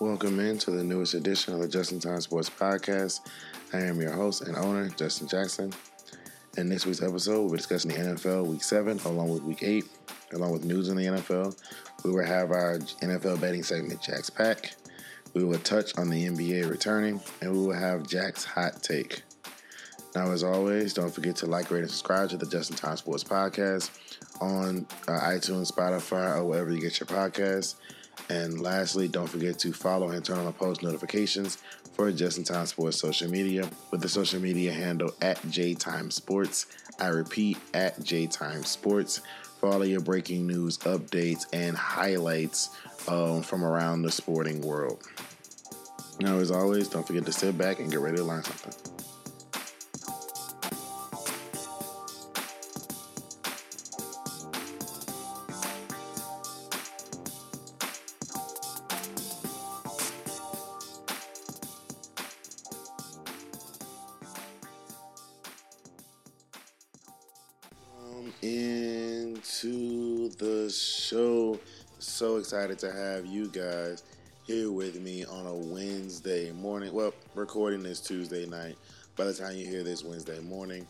Welcome in to the newest edition of the Justin Time Sports Podcast. I am your host and owner, Justin Jackson. In this week's episode, we'll be discussing the NFL Week 7 along with Week 8, along with news in the NFL. We will have our NFL betting segment, Jack's Pack. We will touch on the NBA returning, and we will have Jack's Hot Take. Now, as always, don't forget to like, rate, and subscribe to the Justin Time Sports Podcast on iTunes, Spotify, or wherever you get your podcasts. And lastly, don't forget to follow and turn on the post notifications for Just in Time Sports social media with the social media handle at JTimeSports. I repeat, at JTimeSports for all of your breaking news, updates, and highlights from around the sporting world. Now, as always, don't forget to sit back and get ready to learn something. Excited to have you guys here with me on a Wednesday morning. Well, recording this Tuesday night. By the time you hear this Wednesday morning,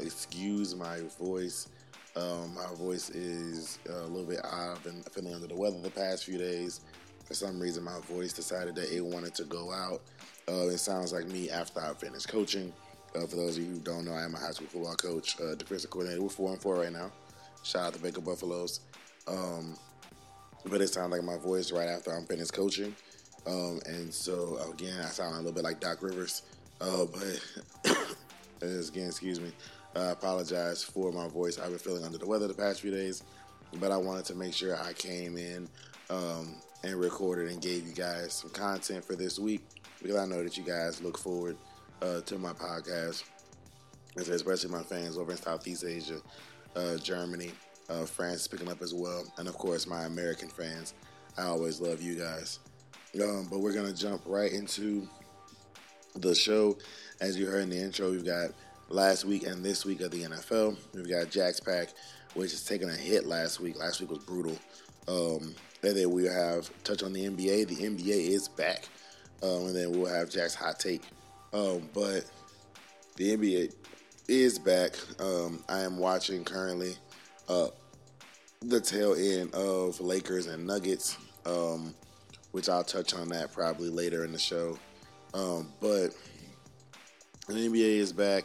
excuse my voice. My voice is a little bit odd. I've been feeling under the weather the past few days. For some reason, my voice decided that it wanted to go out. It sounds like me after I finished coaching. For those of you who don't know, I am a high school football coach, defensive coordinator. We're 4-4 right now. Shout out to Baker Buffaloes. But it sounds like my voice right after I'm finished coaching. And so, again, I sound a little bit like Doc Rivers. But, again, excuse me. I apologize for my voice. I've been feeling under the weather the past few days. But I wanted to make sure I came in and recorded and gave you guys some content for this week. Because I know that you guys look forward to my podcast. Especially my fans over in Southeast Asia, Germany. France is picking up as well, and of course my American fans. I always love you guys. But we're gonna jump right into the show. As you heard in the intro, we've got last week and this week of the NFL. We've got Jack's Pack, which is taking a hit last week. Last week was brutal. And then we'll have touch on the NBA. The NBA is back, and then we'll have Jack's Hot Take. But the NBA is back. I am watching currently. The tail end of Lakers and Nuggets, which I'll touch on that probably later in the show. But the NBA is back.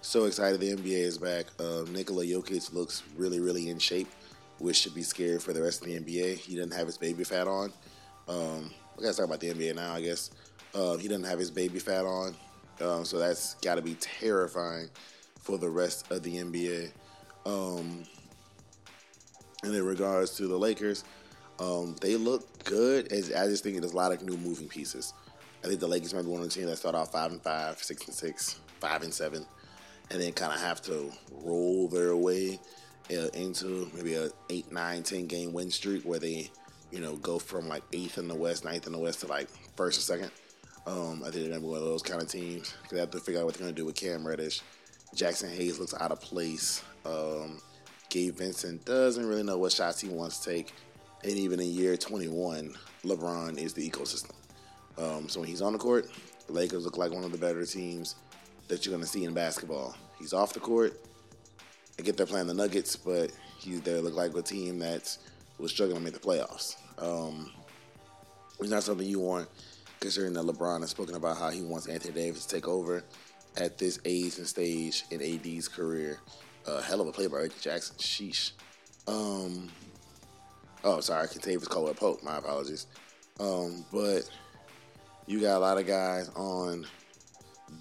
So excited the NBA is back. Nikola Jokic looks really, really in shape, which should be scary for the rest of the NBA. He doesn't have his baby fat on. I gotta talk about the NBA now, I guess. He doesn't have his baby fat on. So that's gotta be terrifying for the rest of the NBA. And in regards to the Lakers, they look good. I just think there's a lot of new moving pieces. I think the Lakers might be one of the teams that start off 5-5, 6-6, 5-7, and then kind of have to roll their way into maybe an 8, 9, 10 game win streak where they, go from like 8th in the West, 9th in the West to like 1st or 2nd. I think they're going to be one of those kind of teams. They have to figure out what they're going to do with Cam Reddish. Jackson Hayes looks out of place. Gabe Vincent doesn't really know what shots he wants to take. And even in year 21, LeBron is the ecosystem. So when he's on the court, the Lakers look like one of the better teams that you're going to see in basketball. He's off the court. I get they're playing the Nuggets, but they look like a team that was struggling to make the playoffs. It's not something you want, considering that LeBron has spoken about how he wants Anthony Davis to take over at this age and stage in AD's career. Hell of a play by Reggie Jackson. Sheesh. Contavious Caldwell-Pope. My apologies. But you got a lot of guys on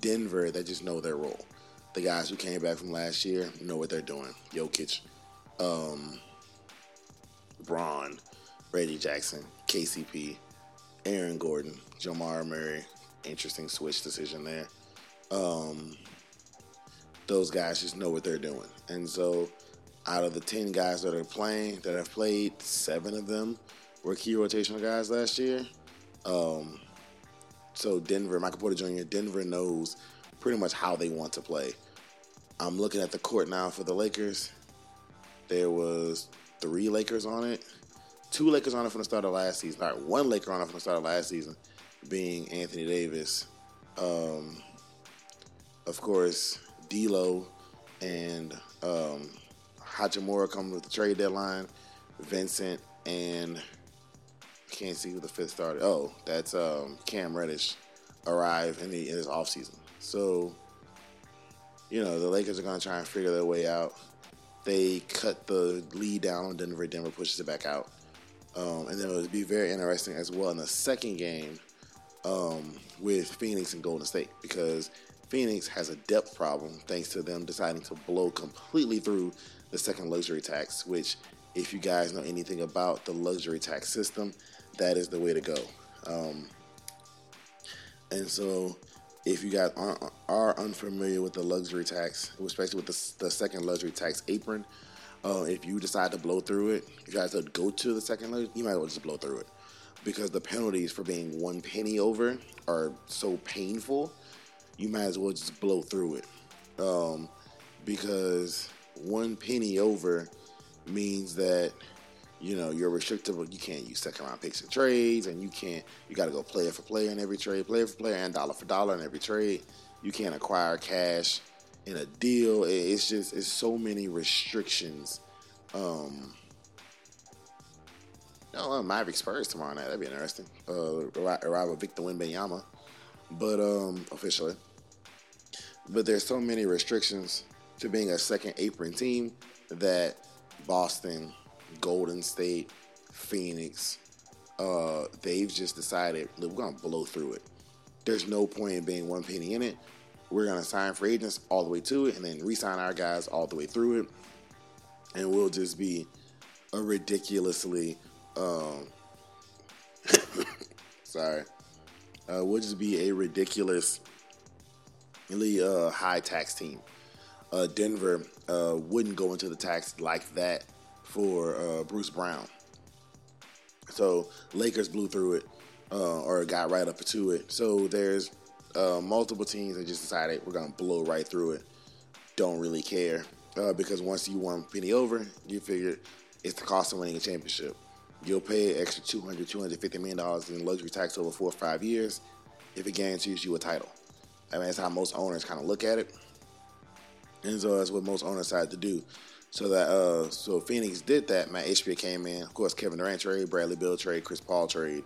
Denver that just know their role. The guys who came back from last year know what they're doing. Jokic, Braun, Reggie Jackson, KCP, Aaron Gordon, Jamal Murray. Interesting switch decision there. Those guys just know what they're doing. And so out of the 10 guys that have played, 7 of them were key rotational guys last year. So Denver, Michael Porter Jr., Denver knows pretty much how they want to play. I'm looking at the court now for the Lakers. There was 3 Lakers on it. two Lakers on it from the start of last season. All right, one Laker on it from the start of last season, being Anthony Davis. Of course, D'Lo and Hachimura coming with the trade deadline. Vincent and I can't see who the fifth starter. Oh, that's Cam Reddish arrive in his offseason. So, you know, the Lakers are going to try and figure their way out. They cut the lead down on Denver. Denver pushes it back out. And then it would be very interesting as well in the second game with Phoenix and Golden State, because Phoenix has a depth problem thanks to them deciding to blow completely through the second luxury tax, which, if you guys know anything about the luxury tax system, that is the way to go. And so if you guys are unfamiliar with the luxury tax, especially with the second luxury tax apron, if you decide to blow through it, if you guys don't go to the second luxury, you might as well just blow through it, because the penalties for being one penny over are so painful. You might as well just blow through it, because one penny over means that, you know, you're restricted. You can't use second round picks in trades, and you can't. You got to go player for player in every trade, player for player, and dollar for dollar in every trade. You can't acquire cash in a deal. It's just, it's so many restrictions. Maverick Spurs tomorrow night. That'd be interesting. Arrival Victor Wembanyama, but officially. But there's so many restrictions to being a second apron team that Boston, Golden State, Phoenix, they've just decided that we're going to blow through it. There's no point in being one penny in it. We're going to sign free agents all the way to it and then re-sign our guys all the way through it. And we'll just be a ridiculously, we'll just be a ridiculously high tax team. Denver wouldn't go into the tax like that for Bruce Brown. So Lakers blew through it or got right up to it. So there's multiple teams that just decided we're going to blow right through it. Don't really care because once you won penny over, you figure it's the cost of winning a championship. You'll pay an extra $250 million in luxury tax over 4 or 5 years if it guarantees you a title. I mean, that's how most owners kind of look at it. And so that's what most owners decided to do. So Phoenix did that. Matt Ishbia came in. Of course, Kevin Durant trade, Bradley Beal trade, Chris Paul trade,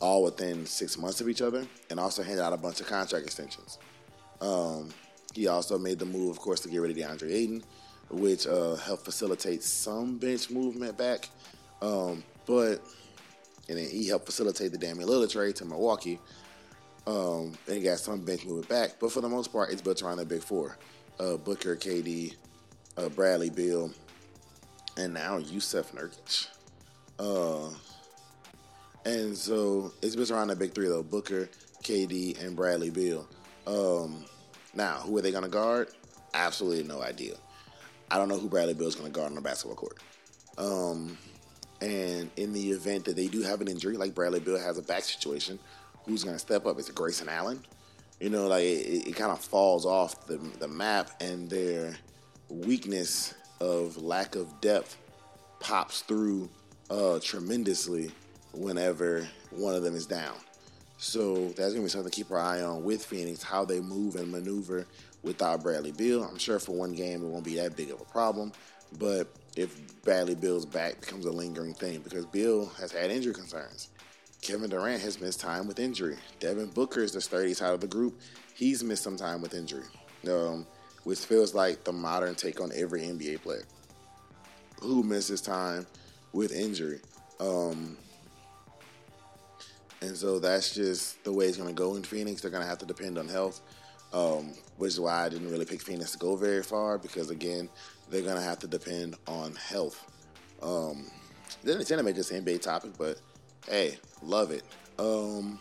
all within 6 months of each other, and also handed out a bunch of contract extensions. He also made the move, of course, to get rid of DeAndre Ayton, which helped facilitate some bench movement back. And then he helped facilitate the Damian Lillard trade to Milwaukee, and he got some bench movement back. But for the most part, it's built around the big four. Booker, KD, Bradley Beal, and now Jusuf Nurkic. And so it's been around the big three, though: Booker, KD, and Bradley Beal. Now, who are they going to guard? Absolutely no idea. I don't know who Bradley Beal is going to guard on the basketball court. And in the event that they do have an injury, like Bradley Beal has a back situation, who's going to step up? Is it Grayson Allen? You know, like it kind of falls off the map, and their weakness of lack of depth pops through tremendously whenever one of them is down. So that's going to be something to keep our eye on with Phoenix, how they move and maneuver without Bradley Beal. I'm sure for one game it won't be that big of a problem, but if Bradley Beal's back becomes a lingering thing, because Beal has had injury concerns. Kevin Durant has missed time with injury. Devin Booker is the 30s out of the group. He's missed some time with injury, which feels like the modern take on every NBA player who misses time with injury. And so that's just the way it's going to go in Phoenix. They're going to have to depend on health, which is why I didn't really pick Phoenix to go very far, because, again, they're going to have to depend on health. Didn't make this an NBA topic, but hey, love it. And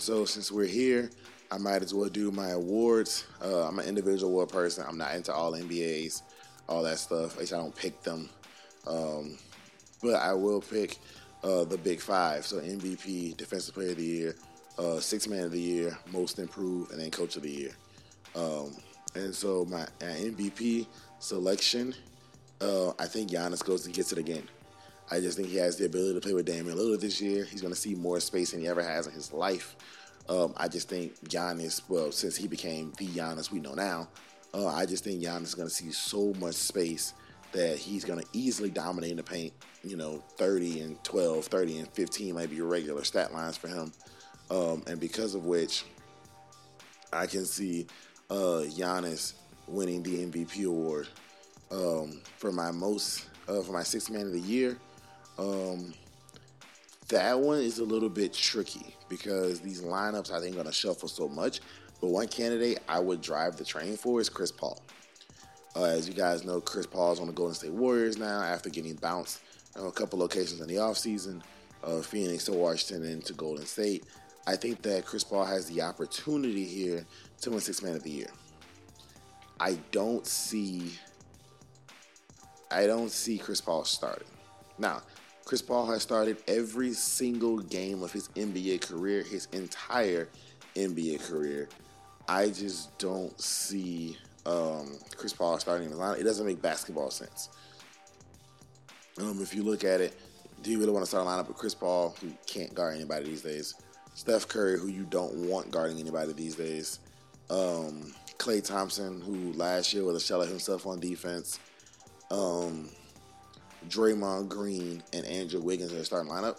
so since we're here, I might as well do my awards. I'm an individual award person. I'm not into all NBAs, all that stuff. At least I don't pick them. But I will pick the big five. So MVP, Defensive Player of the Year, Sixth Man of the Year, Most Improved, and then Coach of the Year. And so my MVP selection, I think Giannis goes and gets it again. I just think he has the ability to play with Damian Lillard this year. He's going to see more space than he ever has in his life. I just think Giannis, well, since he became the Giannis we know now, I just think Giannis is going to see so much space that he's going to easily dominate in the paint. You know, 30 and 12, 30 and 15 might be your regular stat lines for him. And because of which, I can see Giannis winning the MVP award. For my sixth man of the year, that one is a little bit tricky because these lineups I think are going to shuffle so much. But one candidate I would drive the train for is Chris Paul. As you guys know, Chris Paul is on the Golden State Warriors now after getting bounced on a couple locations in the offseason, Phoenix to Washington and to Golden State. I think that Chris Paul has the opportunity here to win sixth man of the year. I don't see Chris Paul starting. Now, Chris Paul has started every single game of his NBA career, his entire NBA career. I just don't see Chris Paul starting in the lineup. It doesn't make basketball sense. If you look at it, do you really want to start a lineup with Chris Paul, who can't guard anybody these days? Steph Curry, who you don't want guarding anybody these days. Klay Thompson, who last year was a shell of himself on defense. Draymond Green and Andrew Wiggins in the starting lineup.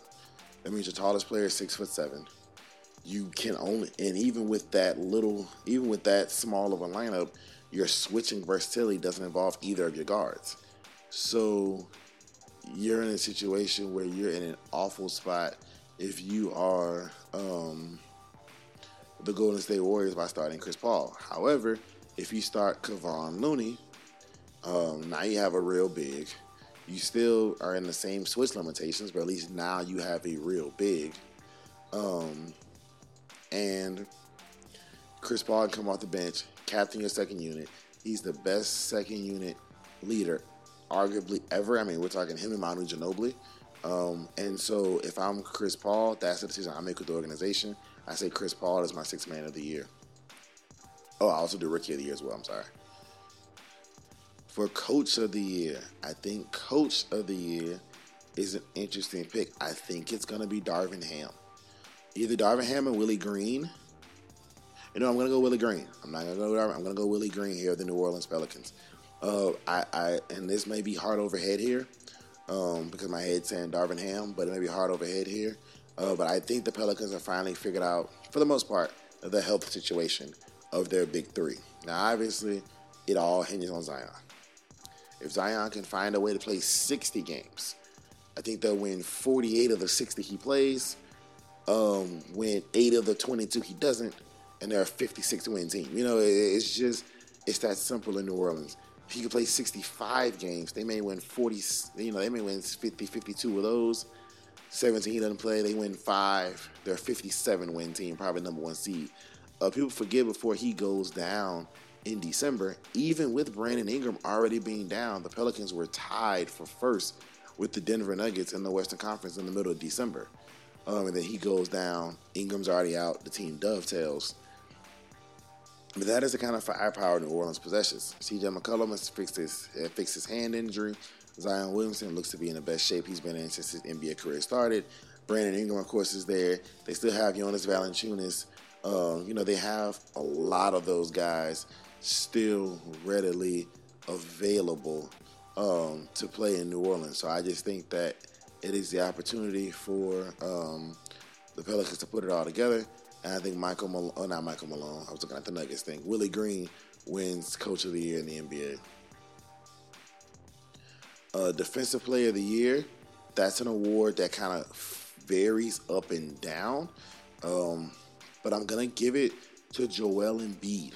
That means your tallest player is 6'7". You can only, and even with that small of a lineup, your switching versatility doesn't involve either of your guards. So you're in a situation where you're in an awful spot if you are the Golden State Warriors by starting Chris Paul. However, if you start Kevon Looney, now you have a real big. You still are in the same switch limitations, but at least now you have a real big. And Chris Paul can come off the bench, captain your second unit. He's the best second unit leader, arguably ever. I mean, we're talking him and Manu Ginobili. And so if I'm Chris Paul, that's the decision I make with the organization. I say Chris Paul is my sixth man of the year. Oh, I also do rookie of the year as well. I'm sorry. For Coach of the Year, I think Coach of the Year is an interesting pick. I think it's going to be Darvin Ham. Either Darvin Ham or Willie Green. You know, I'm going to go Willie Green. I'm not going to go Darvin. I'm going to go Willie Green here at the New Orleans Pelicans. And this may be hard over head here because my head's saying Darvin Ham, but it may be hard over head here. But I think the Pelicans have finally figured out, for the most part, the health situation of their big three. Now, obviously, it all hinges on Zion. If Zion can find a way to play 60 games, I think they'll win 48 of the 60 he plays, win 8 of the 22 he doesn't, and they're a 56-win team. You know, it's that simple in New Orleans. If he can play 65 games, they may win 40, you know, they may win 50, 52 of those. 17 he doesn't play, they win 5. They're a 57-win team, probably number one seed. People forget before he goes down in December, even with Brandon Ingram already being down, the Pelicans were tied for first with the Denver Nuggets in the Western Conference in the middle of December. And then he goes down. Ingram's already out. The team dovetails. But that is the kind of firepower New Orleans possesses. CJ McCollum has fixed his hand injury. Zion Williamson looks to be in the best shape he's been in since his NBA career started. Brandon Ingram, of course, is there. They still have Jonas Valanciunas. You know, they have a lot of those guys still readily available to play in New Orleans. So I just think that it is the opportunity for the Pelicans to put it all together. And I think Willie Green wins Coach of the Year in the NBA. Defensive Player of the Year, that's an award that kind of varies up and down. But I'm going to give it to Joel Embiid.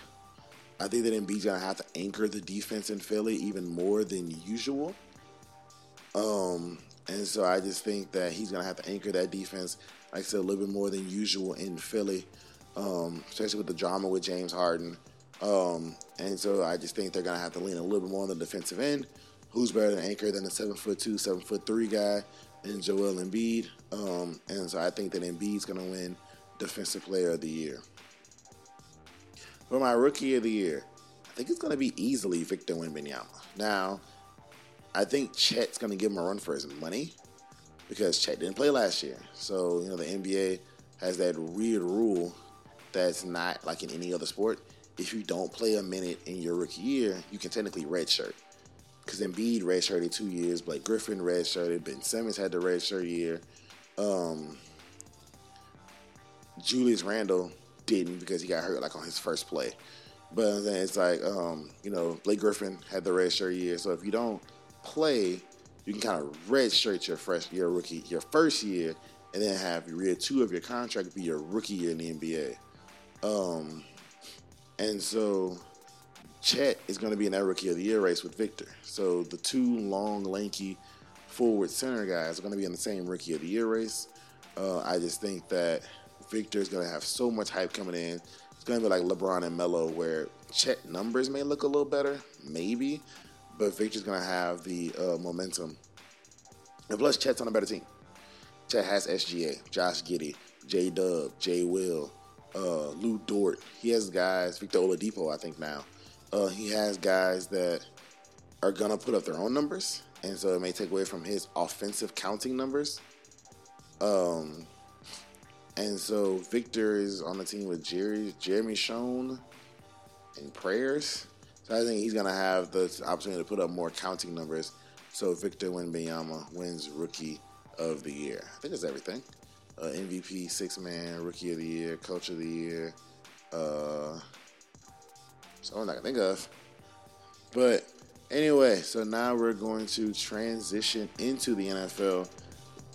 I think that Embiid's going to have to anchor the defense in Philly even more than usual. And so I just think that he's going to have to anchor that defense, like I said, a little bit more than usual in Philly, especially with the drama with James Harden. And so I just think they're going to have to lean a little bit more on the defensive end. Who's better than anchor than the 7'2", 7'3" guy in Joel Embiid? And so I think that Embiid's going to win Defensive Player of the Year. For my Rookie of the Year, I think it's going to be easily Victor Wembanyama. Now, I think Chet's going to give him a run for his money. because Chet didn't play last year. So, you know, the NBA has that weird rule that's not like in any other sport. If you don't play a minute in your rookie year, you can technically redshirt. Because Embiid redshirted 2 years, Blake Griffin redshirted, Ben Simmons had the redshirt year. Julius Randle didn't because he got hurt like on his first play. But then it's like, you know, Blake Griffin had the redshirt year. So if you don't play, you can kind of redshirt your first year, and then have year two of your contract be your rookie year in the NBA. And so Chet is going to be in that rookie of the year race with Victor. So the two long, lanky forward center guys are going to be in the same rookie of the year race. I just think that Victor is going to have so much hype coming in. It's going to be like LeBron and Melo, where Chet numbers may look a little better, maybe, but Victor's going to have the momentum. And plus, Chet's on a better team. Chet has SGA, Josh Giddey, J-Dub, J-Will, Lou Dort. He has guys, Victor Oladipo, I think now. He has guys that are going to put up their own numbers, and so it may take away from his offensive counting numbers. And so Victor is on the team with Jeremy Schoen and Prayers. So I think he's going to have the opportunity to put up more counting numbers. So Victor Wembanyama wins Rookie of the Year. I think that's everything. MVP, six-man, Rookie of the Year, Coach of the Year. So I'm not going to think of. But anyway, so now we're going to transition into the NFL,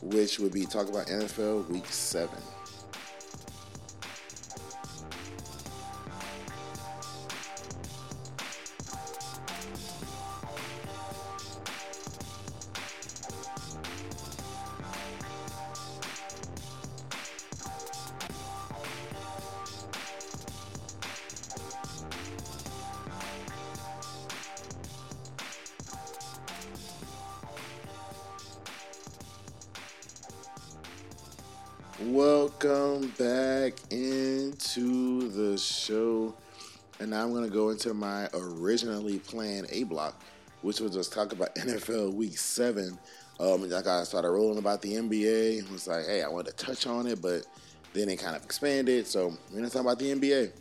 which would be talking about NFL Week 7. Welcome back into the show, and now I'm going to go into my originally planned A block, which was just talk about NFL Week 7. Like I started rolling about the NBA, it was like, hey, I wanted to touch on it, but then it kind of expanded, so we're going to talk about the NBA.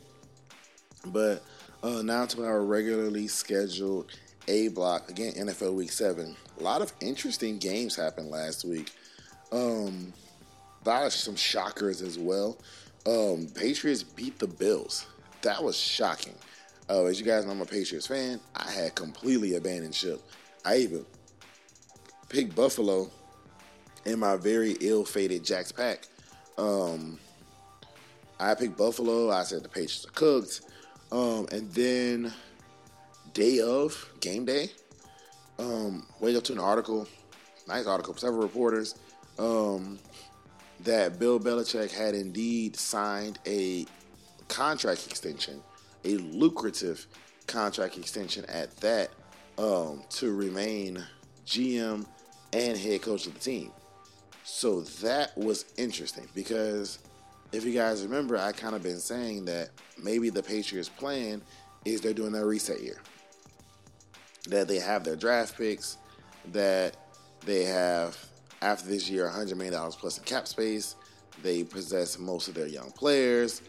But now to our regularly scheduled A block, again, NFL Week 7. A lot of interesting games happened last week. Some shockers as well. Patriots beat the Bills. That was shocking. As you guys know, I'm a Patriots fan. I had completely abandoned ship. I even picked Buffalo in my very ill-fated Jack's pack. I picked Buffalo. I said the Patriots are cooked. And then day of, game day, wake up to an article, nice article, several reporters, that Bill Belichick had indeed signed a contract extension, a lucrative contract extension at that, to remain GM and head coach of the team. So that was interesting because if you guys remember, I kind of been saying that maybe the Patriots' plan is they're doing their reset year, that they have their draft picks, that they have, after this year, $100 million plus in cap space. They possess most of their young players.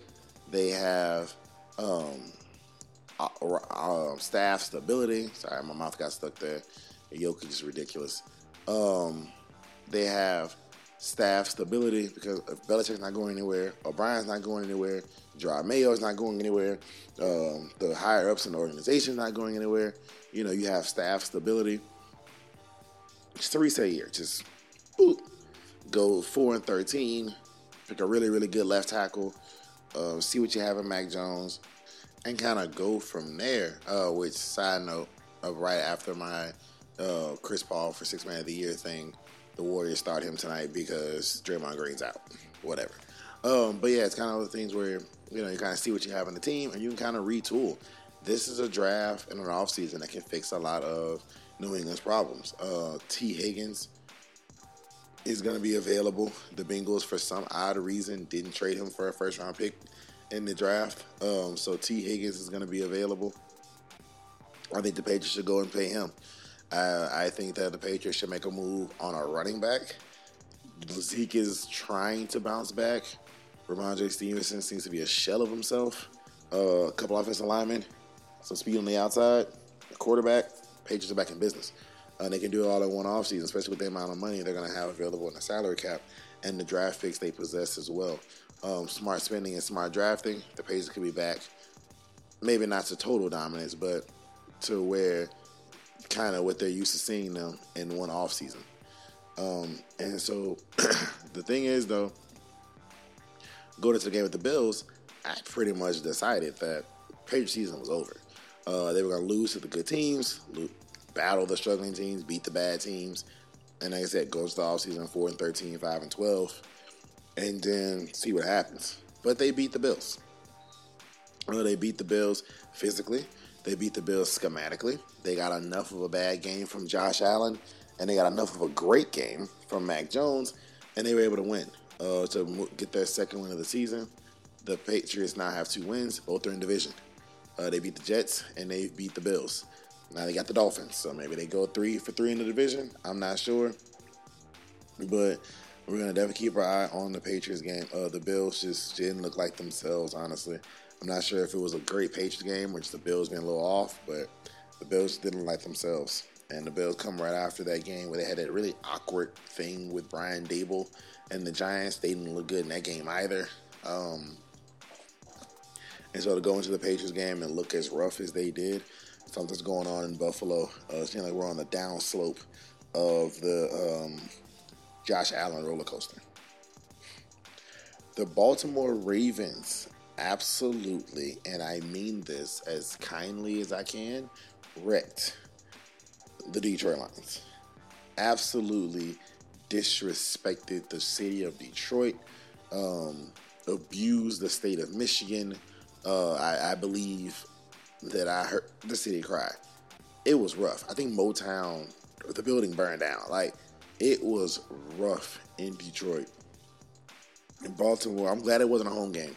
They have staff stability. Sorry, my mouth got stuck there. Jokic is ridiculous. They have staff stability because Belichick's not going anywhere. O'Brien's not going anywhere. Gerard Mayo's not going anywhere. The higher-ups in the organization's not going anywhere. You know, you have staff stability. It's a reset year. Just boop, go 4-13, pick a really, really good left tackle, see what you have in Mac Jones, and kind of go from there. Which, side note, right after my Chris Paul for Sixth Man of the Year thing, the Warriors start him tonight because Draymond Green's out. Whatever. But yeah, it's kind of the things where, you know, you kind of see what you have in the team and you can kind of retool. This is a draft and an offseason that can fix a lot of New England's problems. T. Higgins is going to be available. The Bengals, for some odd reason, didn't trade him for a first-round pick in the draft. So T. Higgins is going to be available. I think the Patriots should go and pay him. I think that the Patriots should make a move on a running back. Zeke is trying to bounce back. Ramondre Stevenson seems to be a shell of himself. A couple offensive linemen, some speed on the outside, a quarterback. Patriots are back in business. They can do it all in one offseason, especially with the amount of money they're going to have available in the salary cap and the draft picks they possess as well. Smart spending and smart drafting, the Patriots could be back. Maybe not to total dominance, but to where kind of what they're used to seeing them in one offseason. And so the thing is, though, going into the game with the Bills, I pretty much decided that Patriots season was over. They were going to lose to the good teams, battle the struggling teams, beat the bad teams, and like I said, go to the offseason 4-13, 5-12, and then see what happens. But they beat the Bills. They beat the Bills physically. They beat the Bills schematically. They got enough of a bad game from Josh Allen, and they got enough of a great game from Mac Jones, and they were able to win to get their second win of the season. The Patriots now have 2 wins, both are in division. They beat the Jets, and they beat the Bills. Now they got the Dolphins, so maybe they go 3-for-3 in the division. I'm not sure. But we're going to definitely keep our eye on the Patriots game. The Bills just didn't look like themselves, honestly. I'm not sure if it was a great Patriots game, which the Bills been a little off, but the Bills didn't look like themselves. And the Bills come right after that game where they had that really awkward thing with Brian Daboll and the Giants. They didn't look good in that game either. And so to go into the Patriots game and look as rough as they did, something's going on in Buffalo. It seems like we're on the down slope of the Josh Allen roller coaster. The Baltimore Ravens absolutely, and I mean this as kindly as I can, wrecked the Detroit Lions. Absolutely disrespected the city of Detroit, abused the state of Michigan. I believe that I heard the city cry. It was rough. I think Motown, the building burned down. Like, it was rough in Detroit. In Baltimore, I'm glad it wasn't a home game.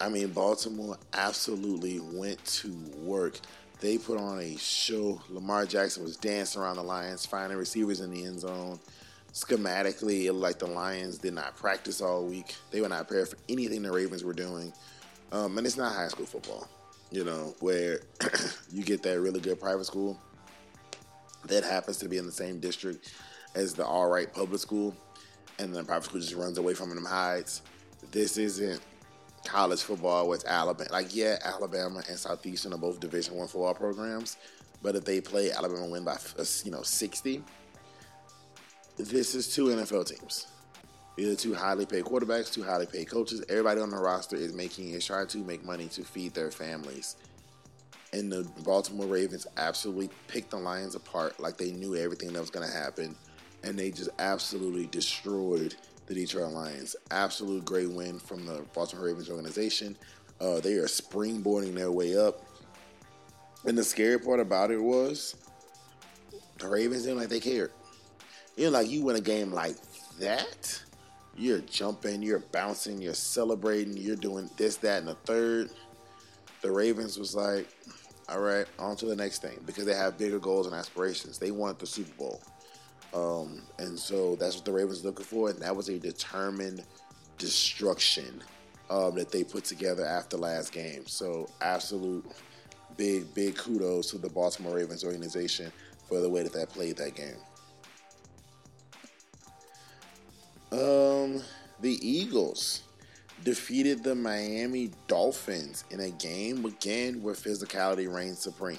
I mean, Baltimore absolutely went to work. They put on a show. Lamar Jackson was dancing around the Lions, finding receivers in the end zone. Schematically, it looked like the Lions did not practice all week. They were not prepared for anything the Ravens were doing. And it's not high school football, you know, where you get that really good private school that happens to be in the same district as the all right public school, and then the private school just runs away from them and hides. This isn't college football with Alabama. Like, yeah, Alabama and Southeastern are both Division I football programs, but if they play, Alabama win by 60. This is 2 NFL teams. Either 2 highly paid quarterbacks, 2 highly paid coaches. Everybody on the roster is trying to make money to feed their families. And the Baltimore Ravens absolutely picked the Lions apart like they knew everything that was going to happen. And they just absolutely destroyed the Detroit Lions. Absolute great win from the Baltimore Ravens organization. They are springboarding their way up. And the scary part about it was the Ravens didn't like they cared. You know, like, you win a game like that, you're jumping, you're bouncing, you're celebrating, you're doing this, that, and the third. The Ravens was like, all right, on to the next thing, because they have bigger goals and aspirations. They want the Super Bowl. And so that's what the Ravens were looking for, and that was a determined destruction that they put together after last game. So absolute big, big kudos to the Baltimore Ravens organization for the way that they played that game. The Eagles defeated the Miami Dolphins in a game, again, where physicality reigned supreme.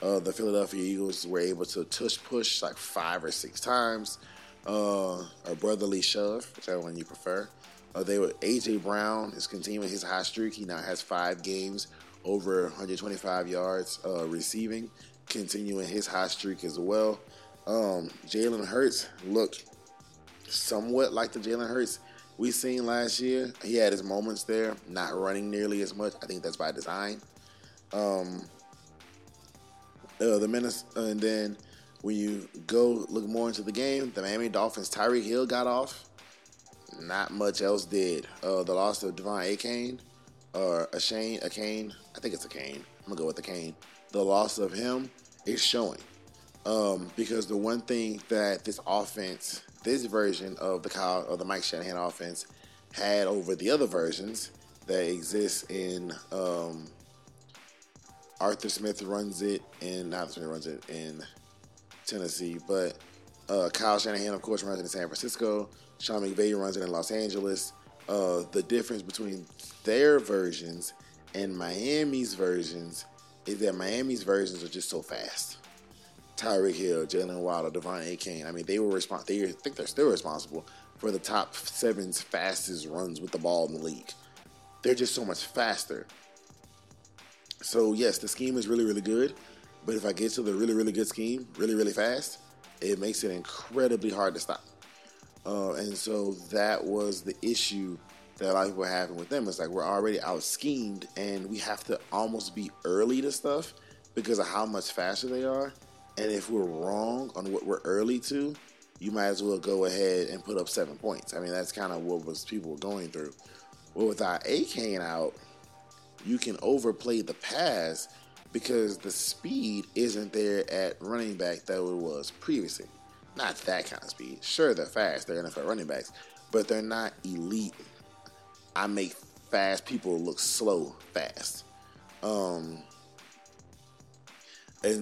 The Philadelphia Eagles were able to push like 5 or 6 times, or brotherly shove, whichever one you prefer. A.J. Brown is continuing his hot streak. He now has 5 games over 125 yards receiving, continuing his hot streak as well. Jalen Hurts looked somewhat like the Jalen Hurts we seen last year. He had his moments there, not running nearly as much. I think that's by design. And then when you go look more into the game, the Miami Dolphins, Tyreek Hill got off. Not much else did. The loss of De'Von Achane, or Achane. I think it's Achane. I'm going to go with Achane. The loss of him is showing. Because the one thing that this offense this version of the Mike Shanahan offense had over the other versions that exist in Arthur Smith runs it, and not Arthur Smith runs it in Tennessee, but Kyle Shanahan, of course, runs it in San Francisco. Sean McVay runs it in Los Angeles. The difference between their versions and Miami's versions is that Miami's versions are just so fast. Tyreek Hill, Jalen Waddle, De'Von Achane. I mean, they were responsible. I think they're still responsible for the top seven's fastest runs with the ball in the league. They're just so much faster. So, yes, the scheme is really, really good. But if I get to the really, really good scheme really, really fast, it makes it incredibly hard to stop. And so that was the issue that a lot of people were having with them. It's like we're already out-schemed, and we have to almost be early to stuff because of how much faster they are. And if we're wrong on what we're early to, you might as well go ahead and put up 7 points. I mean, that's kind of what people were going through. Well, without Achane out, you can overplay the pass because the speed isn't there at running back that it was previously. Not that kind of speed. Sure, they're fast. They're NFL running backs, but they're not elite. I make fast people look slow fast. And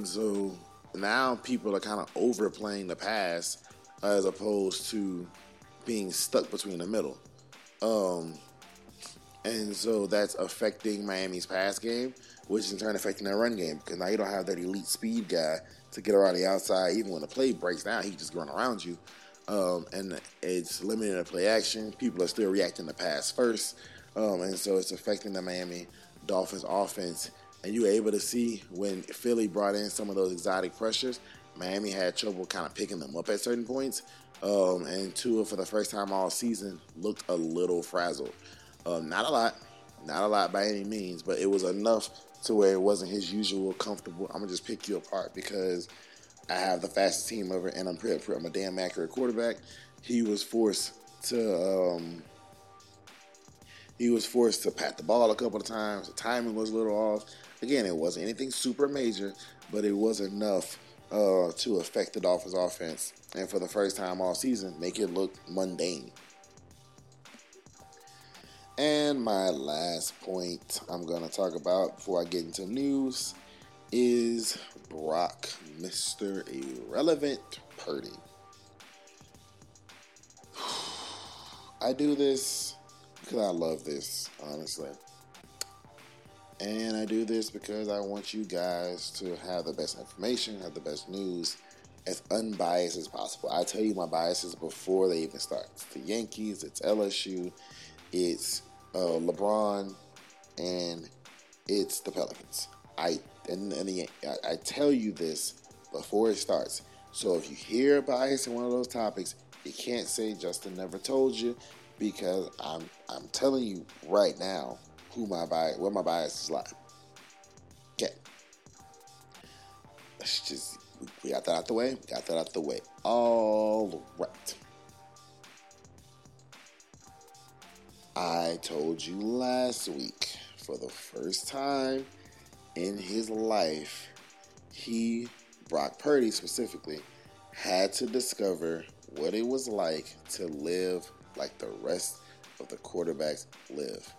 so now people are kind of overplaying the pass as opposed to being stuck between the middle. And so that's affecting Miami's pass game, which is in turn affecting their run game because now you don't have that elite speed guy to get around the outside. Even when the play breaks down, he just run around you. And it's limiting the play action. People are still reacting to pass first. And so it's affecting the Miami Dolphins offense. And you were able to see when Philly brought in some of those exotic pressures, Miami had trouble kind of picking them up at certain points. And Tua, for the first time all season, looked a little frazzled. Not a lot by any means, but it was enough to where it wasn't his usual comfortable, I'm going to just pick you apart because I have the fastest team ever and I'm a damn accurate quarterback. He was forced to pat the ball a couple of times. The timing was a little off. Again, it wasn't anything super major, but it was enough to affect the Dolphins offense and for the first time all season, make it look mundane. And my last point I'm going to talk about before I get into news is Brock, Mr. Irrelevant Purdy. I do this because I love this, honestly. And I do this because I want you guys to have the best information, have the best news, as unbiased as possible. I tell you my biases before they even start. It's the Yankees, it's LSU, it's LeBron, and it's the Pelicans. I tell you this before it starts. So if you hear a bias in one of those topics, you can't say Justin never told you because I'm telling you right now where my biases lie. Okay, let's just we got that out the way. All right. I told you last week, for the first time in his life, Brock Purdy specifically, had to discover what it was like to live like the rest of the quarterbacks live.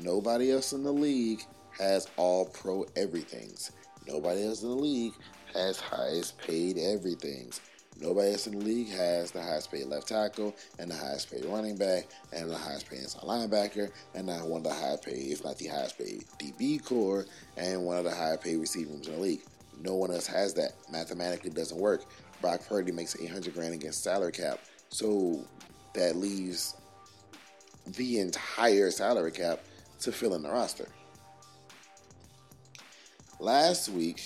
Nobody else in the league has all pro everythings. Nobody else in the league has highest paid everythings. Nobody else in the league has the highest paid left tackle and the highest paid running back and the highest paid inside linebacker and not one of the highest paid, if not the highest paid DB core and one of the highest paid receivers in the league. No one else has that. Mathematically, it doesn't work. Brock Purdy makes $800,000 against salary cap, so that leaves the entire salary cap to fill in the roster. Last week,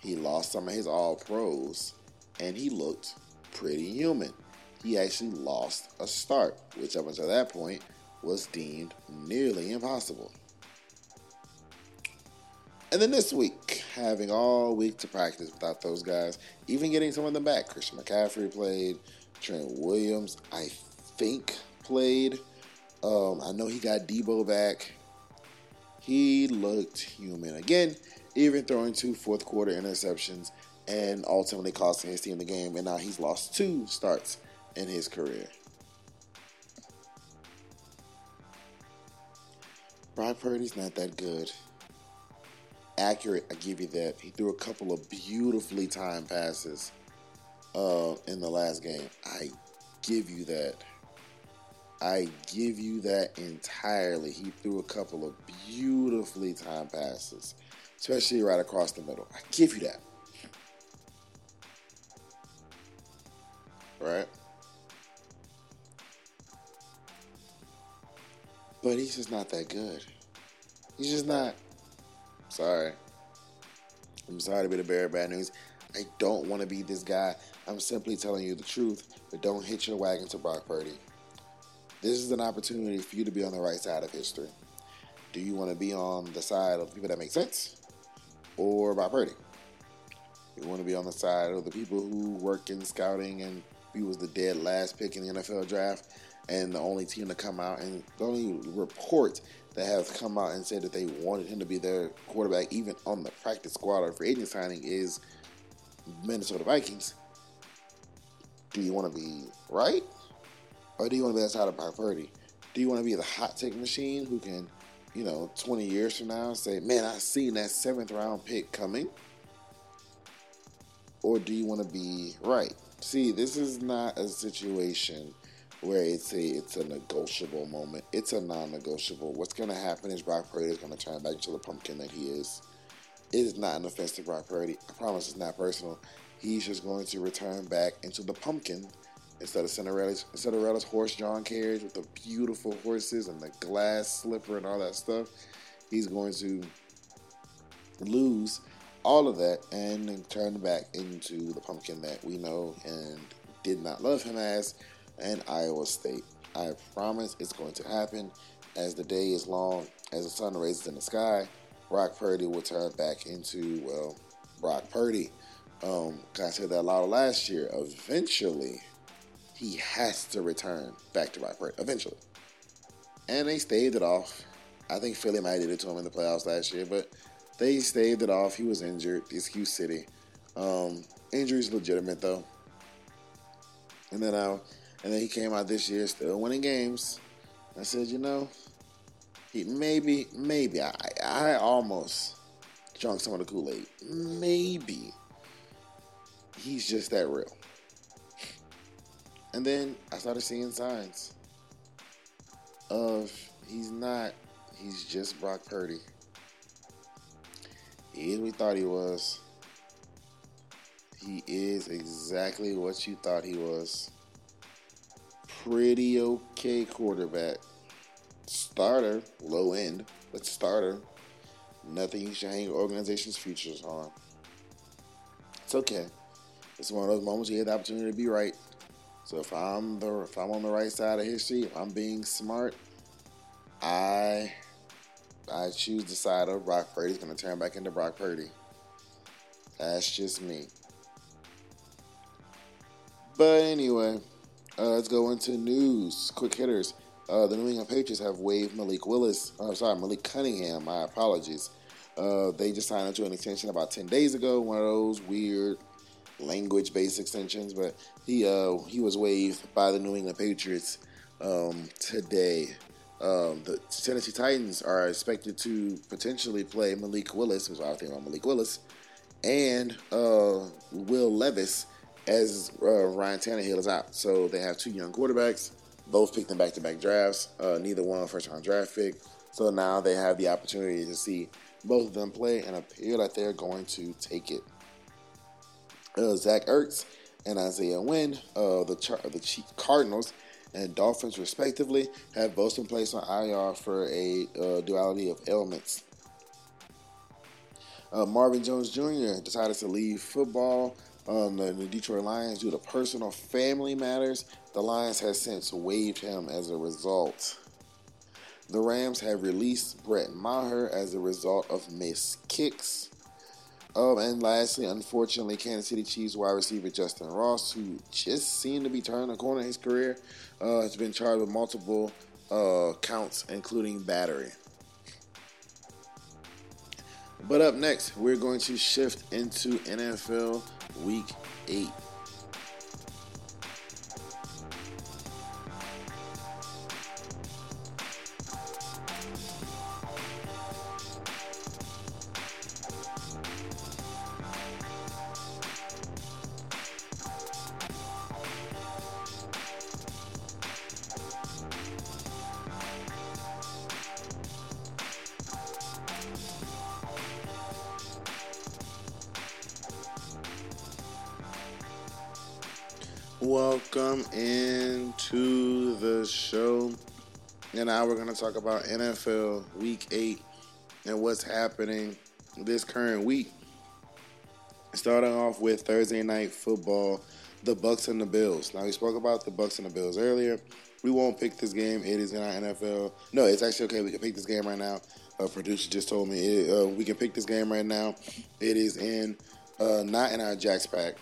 he lost some of his all pros. And he looked pretty human. He actually lost a start, which up until that point was deemed nearly impossible. And then this week, having all week to practice without those guys, even getting some of them back. Christian McCaffrey played. Trent Williams, I think, played. I know he got Debo back. He looked human again, even throwing 2 fourth quarter interceptions. And ultimately costing his team the game. And now he's lost 2 starts in his career. Brock Purdy's not that good. Accurate, I give you that. He threw a couple of beautifully timed passes in the last game. I give you that. I give you that entirely. He threw a couple of beautifully timed passes, especially right across the middle. I give you that. Right? But he's just not that good. He's just not. Sorry. I'm sorry to be the bearer of bad news. I don't want to be this guy. I'm simply telling you the truth, but don't hitch your wagon to Brock Purdy. This is an opportunity for you to be on the right side of history. Do you want to be on the side of people that make sense or Brock Purdy? You want to be on the side of the people who work in scouting and he was the dead last pick in the NFL draft and the only team to come out and the only report that has come out and said that they wanted him to be their quarterback even on the practice squad or free agent signing is Minnesota Vikings. Do you want to be right? Or do you want to be outside of Brock Purdy? Do you want to be the hot take machine who can, 20 years from now say, man, I seen that 7th round pick coming? Or do you want to be right? See, this is not a situation where it's a negotiable moment. It's a non-negotiable. What's going to happen is Brock Purdy is going to turn back into the pumpkin that he is. It is not an offense to Brock Purdy. I promise it's not personal. He's just going to return back into the pumpkin instead of Cinderella's horse-drawn carriage with the beautiful horses and the glass slipper and all that stuff. He's going to lose all of that and turned back into the pumpkin that we know and did not love him as in Iowa State. I promise it's going to happen. As the day is long, as the sun rises in the sky, Brock Purdy will turn back into, well, Brock Purdy. I said that a lot last year. Eventually, he has to return back to Brock Purdy. Eventually. And they staved it off. I think Philly might have did it to him in the playoffs last year, but they staved it off. He was injured. Excuse City. Injury's legitimate, though. And then he came out this year still winning games. I said, he maybe. I almost drunk some of the Kool-Aid. Maybe he's just that real. And then I started seeing signs of he's not. He's just Brock Purdy. He is what we thought he was. He is exactly what you thought he was. Pretty okay quarterback. Starter, low end, but starter. Nothing you should hang your organization's futures on. It's okay. It's one of those moments you had the opportunity to be right. So if I'm on the right side of history, if I'm being smart, I choose the side of Brock Purdy. He's going to turn back into Brock Purdy. That's just me. But anyway, let's go into news. Quick hitters. The New England Patriots have waived Malik Cunningham. My apologies. They just signed into an extension about 10 days ago. One of those weird language-based extensions. But he was waived by the New England Patriots today. The Tennessee Titans are expected to potentially play Malik Willis, which I think about Malik Willis, and Will Levis as Ryan Tannehill is out. So they have two young quarterbacks, both picked in back-to-back drafts, neither one first-round draft pick. So now they have the opportunity to see both of them play and appear like they're going to take it. Zach Ertz and Isaiah Wynn, the Cardinals and Dolphins, respectively, have both been placed on IR for a duality of ailments. Marvin Jones Jr. decided to leave football on the Detroit Lions due to personal family matters. The Lions have since waived him as a result. The Rams have released Brett Maher as a result of missed kicks. And lastly, unfortunately, Kansas City Chiefs wide receiver Justin Ross, who just seemed to be turning the corner in his career, has been charged with multiple counts, including battery. But up next, we're going to shift into NFL Week 8. Welcome into the show. And now we're going to talk about NFL Week 8 and what's happening this current week. Starting off with Thursday Night Football, the Bucs and the Bills. Now, we spoke about the Bucs and the Bills earlier. We won't pick this game. It is in our NFL. No, it's actually okay. We can pick this game right now. Producer just told me we can pick this game right now. It is in not in our Jacks pack.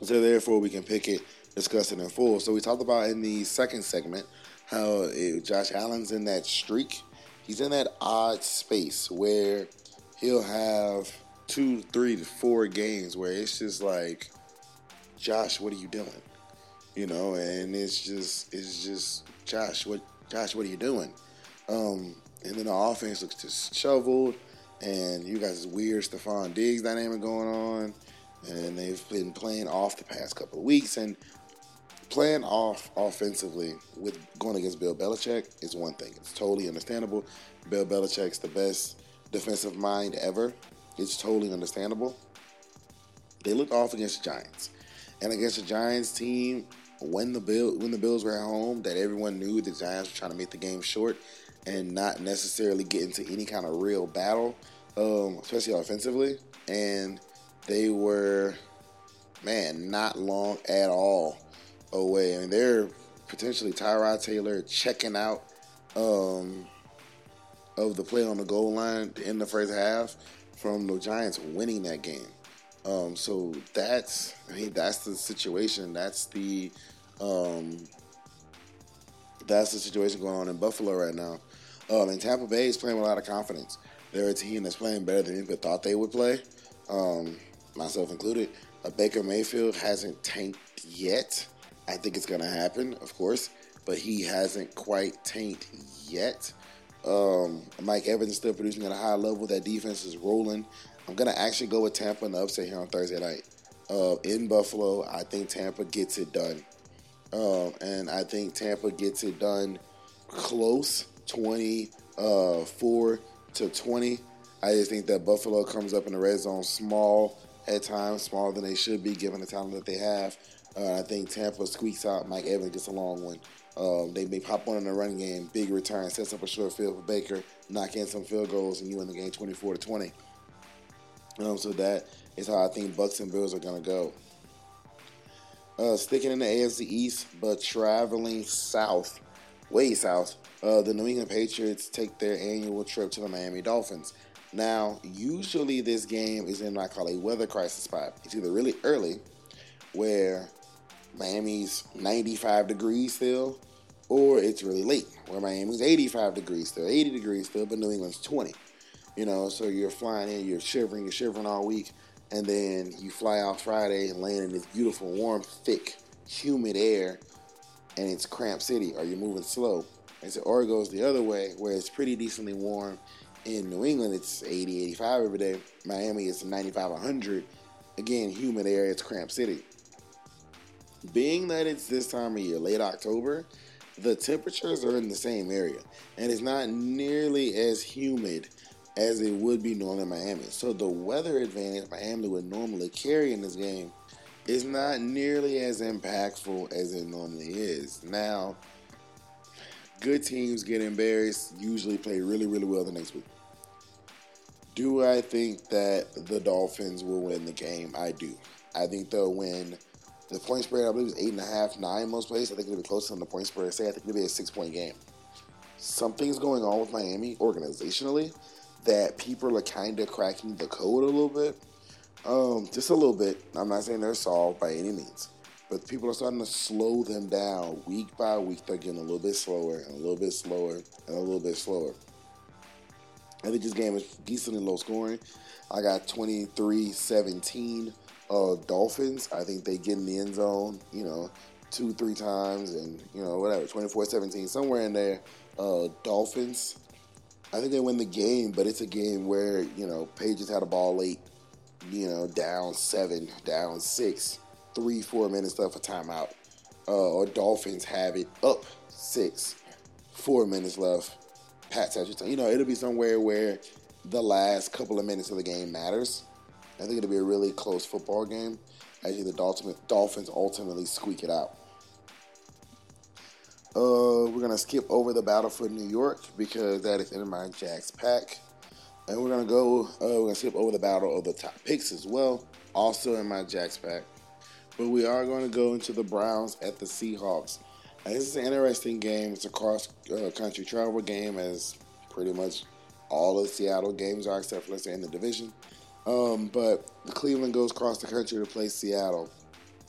So, therefore, we can pick it, discuss it in full. So, we talked about in the second segment how Josh Allen's in that streak. He's in that odd space where he'll have 2, 3, to 4 games where it's just like, Josh, what are you doing? You know, and it's just Josh, what are you doing? And then the offense looks disheveled, and you got this weird Stephon Diggs dynamic going on. And they've been playing off the past couple of weeks. And playing off offensively with going against Bill Belichick is one thing. It's totally understandable. Bill Belichick's the best defensive mind ever. It's totally understandable. They looked off against the Giants. And against the Giants team, when the Bills were at home, that everyone knew the Giants were trying to make the game short and not necessarily get into any kind of real battle, especially offensively. And they were, not long at all away. I mean, they're potentially Tyrod Taylor checking out of the play on the goal line in the first half from the Giants winning that game. So that's the situation. That's the situation going on in Buffalo right now. And Tampa Bay is playing with a lot of confidence. They're a team that's playing better than people thought they would play. Myself included. Baker Mayfield hasn't tanked yet. I think it's going to happen, of course, but he hasn't quite tanked yet. Mike Evans is still producing at a high level. That defense is rolling. I'm going to actually go with Tampa in the upset here on Thursday night. In Buffalo, I think Tampa gets it done. And I think Tampa gets it done close, 24-20. I just think that Buffalo comes up in the red zone small at times, smaller than they should be given the talent that they have. I think Tampa squeaks out. Mike Evans gets a long one. They may pop on in the run game, big return, sets up a short field for Baker, knock in some field goals, and you win the game 24-20. So that is how I think Bucks and Bills are going to go. Sticking in the AFC East, but traveling south, way south, the New England Patriots take their annual trip to the Miami Dolphins. Now, usually this game is in what I call a weather crisis spot. It's either really early, where Miami's 95 degrees still, or it's really late, where Miami's 85 degrees still, 80 degrees still, but New England's 20. You know, so you're flying in, you're shivering all week, and then you fly out Friday and land in this beautiful, warm, thick, humid air, and it's Cramp City, or you're moving slow. And so, or it goes the other way, where it's pretty decently warm. In New England, it's 80, 85 every day. Miami is 95, 100. Again, humid air, it's Cramp City. Being that it's this time of year, late October, the temperatures are in the same area. And it's not nearly as humid as it would be normally in Miami. So the weather advantage Miami would normally carry in this game is not nearly as impactful as it normally is. Now, good teams get embarrassed, usually play really, really well the next week. Do I think that the Dolphins will win the game? I do. I think they'll win. The point spread, I believe, is 8.5, 9 most places. I think it'll be closer than the point spread. Say, I think it'll be a 6-point game. Something's going on with Miami organizationally that people are kind of cracking the code a little bit. Just a little bit. I'm not saying they're solved by any means. But people are starting to slow them down week by week. They're getting a little bit slower and a little bit slower and a little bit slower. I think this game is decently low scoring. I got 23-17 Dolphins. I think they get in the end zone, 2-3 times and, 24-17, somewhere in there. Dolphins, I think they win the game, but it's a game where, Patriots had a ball late, down 7, down 6. 3-4 minutes left for timeout. Or Dolphins have it up 6, 4 minutes left. Pats at your time. It'll be somewhere where the last couple of minutes of the game matters. I think it'll be a really close football game. I think the Dolphins ultimately squeak it out. We're going to skip over the battle for New York because that is in my Jack's pack. And we're going to go, we're going to skip over the battle of the top picks as well, also in my Jack's pack. But we are going to go into the Browns at the Seahawks. And this is an interesting game. It's a cross-country travel game, as pretty much all of the Seattle games are, except for let's say in the division. But Cleveland goes across the country to play Seattle.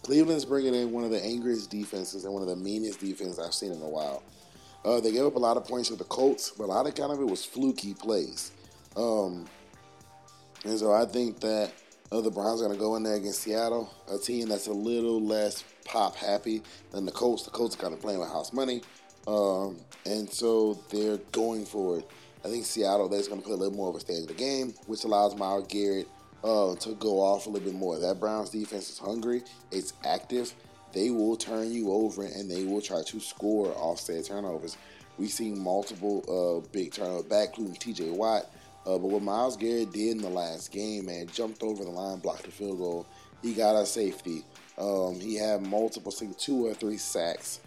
Cleveland's bringing in one of the angriest defenses and one of the meanest defenses I've seen in a while. They gave up a lot of points to the Colts, but a lot of kind of it was fluky plays. And so I think that the Browns are going to go in there against Seattle, a team that's a little less pop happy than the Colts. The Colts are kind of playing with house money, and so they're going for it. I think Seattle, they're going to play a little more of a stage of the game, which allows Myles Garrett to go off a little bit more. That Browns defense is hungry. It's active. They will turn you over, and they will try to score offset turnovers. We've seen multiple big turnovers back, including T.J. Watt. But what Myles Garrett did in the last game, man, jumped over the line, blocked the field goal. He got a safety. He had multiple, 2 or 3 sacks.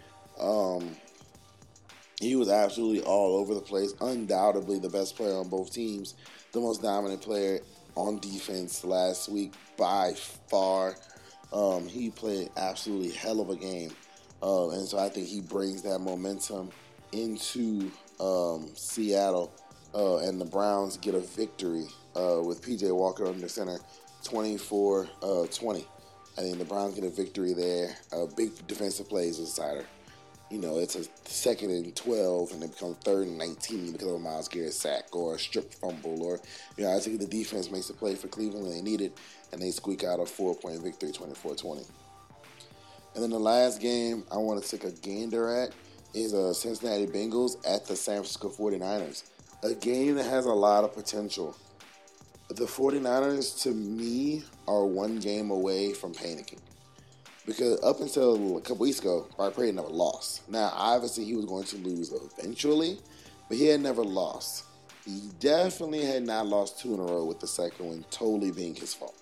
He was absolutely all over the place. Undoubtedly the best player on both teams. The most dominant player on defense last week by far. He played absolutely hell of a game. And so I think he brings that momentum into Seattle. And the Browns get a victory with P.J. Walker under center, 24-20. I think the Browns get a victory there. Big defensive plays with Sider. You know, it's a 2nd and 12, and it becomes 3rd and 19 because of a Myles Garrett sack or a strip fumble. Or, you know, I think the defense makes a play for Cleveland when they need it, and they squeak out a 4-point victory, 24-20. And then the last game I want to take a gander at is Cincinnati Bengals at the San Francisco 49ers. A game that has a lot of potential. The 49ers, to me, are one game away from panicking. Because up until a couple weeks ago, Brock Purdy never lost. Now, obviously, he was going to lose eventually, but he had never lost. He definitely had not lost 2 in a row, with the second one totally being his fault.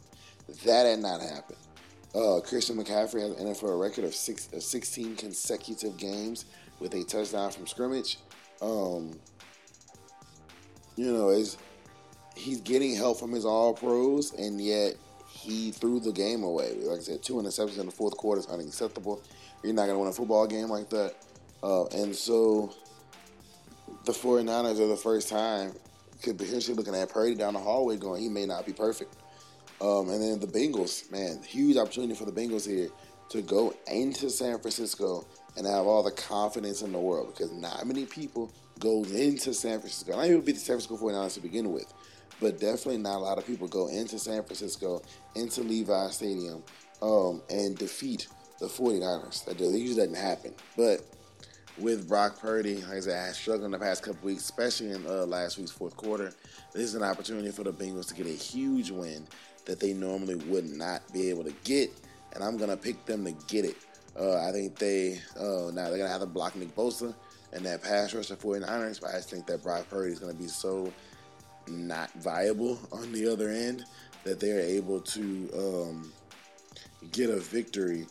That had not happened. Christian McCaffrey has an NFL record of 16 consecutive games with a touchdown from scrimmage. You know, he's getting help from his all-pros, and yet he threw the game away. Like I said, 2 interceptions in the fourth quarter is unacceptable. You're not going to win a football game like that. And so the 49ers are the first time could potentially looking at Purdy down the hallway going, he may not be perfect. And then the Bengals, man, huge opportunity for the Bengals here to go into San Francisco and have all the confidence in the world, because not many people goes into San Francisco. I don't even beat the San Francisco 49ers to begin with, but definitely not a lot of people go into San Francisco, into Levi Stadium, and defeat the 49ers. That usually doesn't happen. But with Brock Purdy, like I said, struggling the past couple weeks, especially in last week's fourth quarter, this is an opportunity for the Bengals to get a huge win that they normally would not be able to get, and I'm going to pick them to get it. I think now they're going to have to block Nick Bosa and that pass rush of 49ers, but I just think that Brock Purdy is going to be so not viable on the other end that they're able to get a victory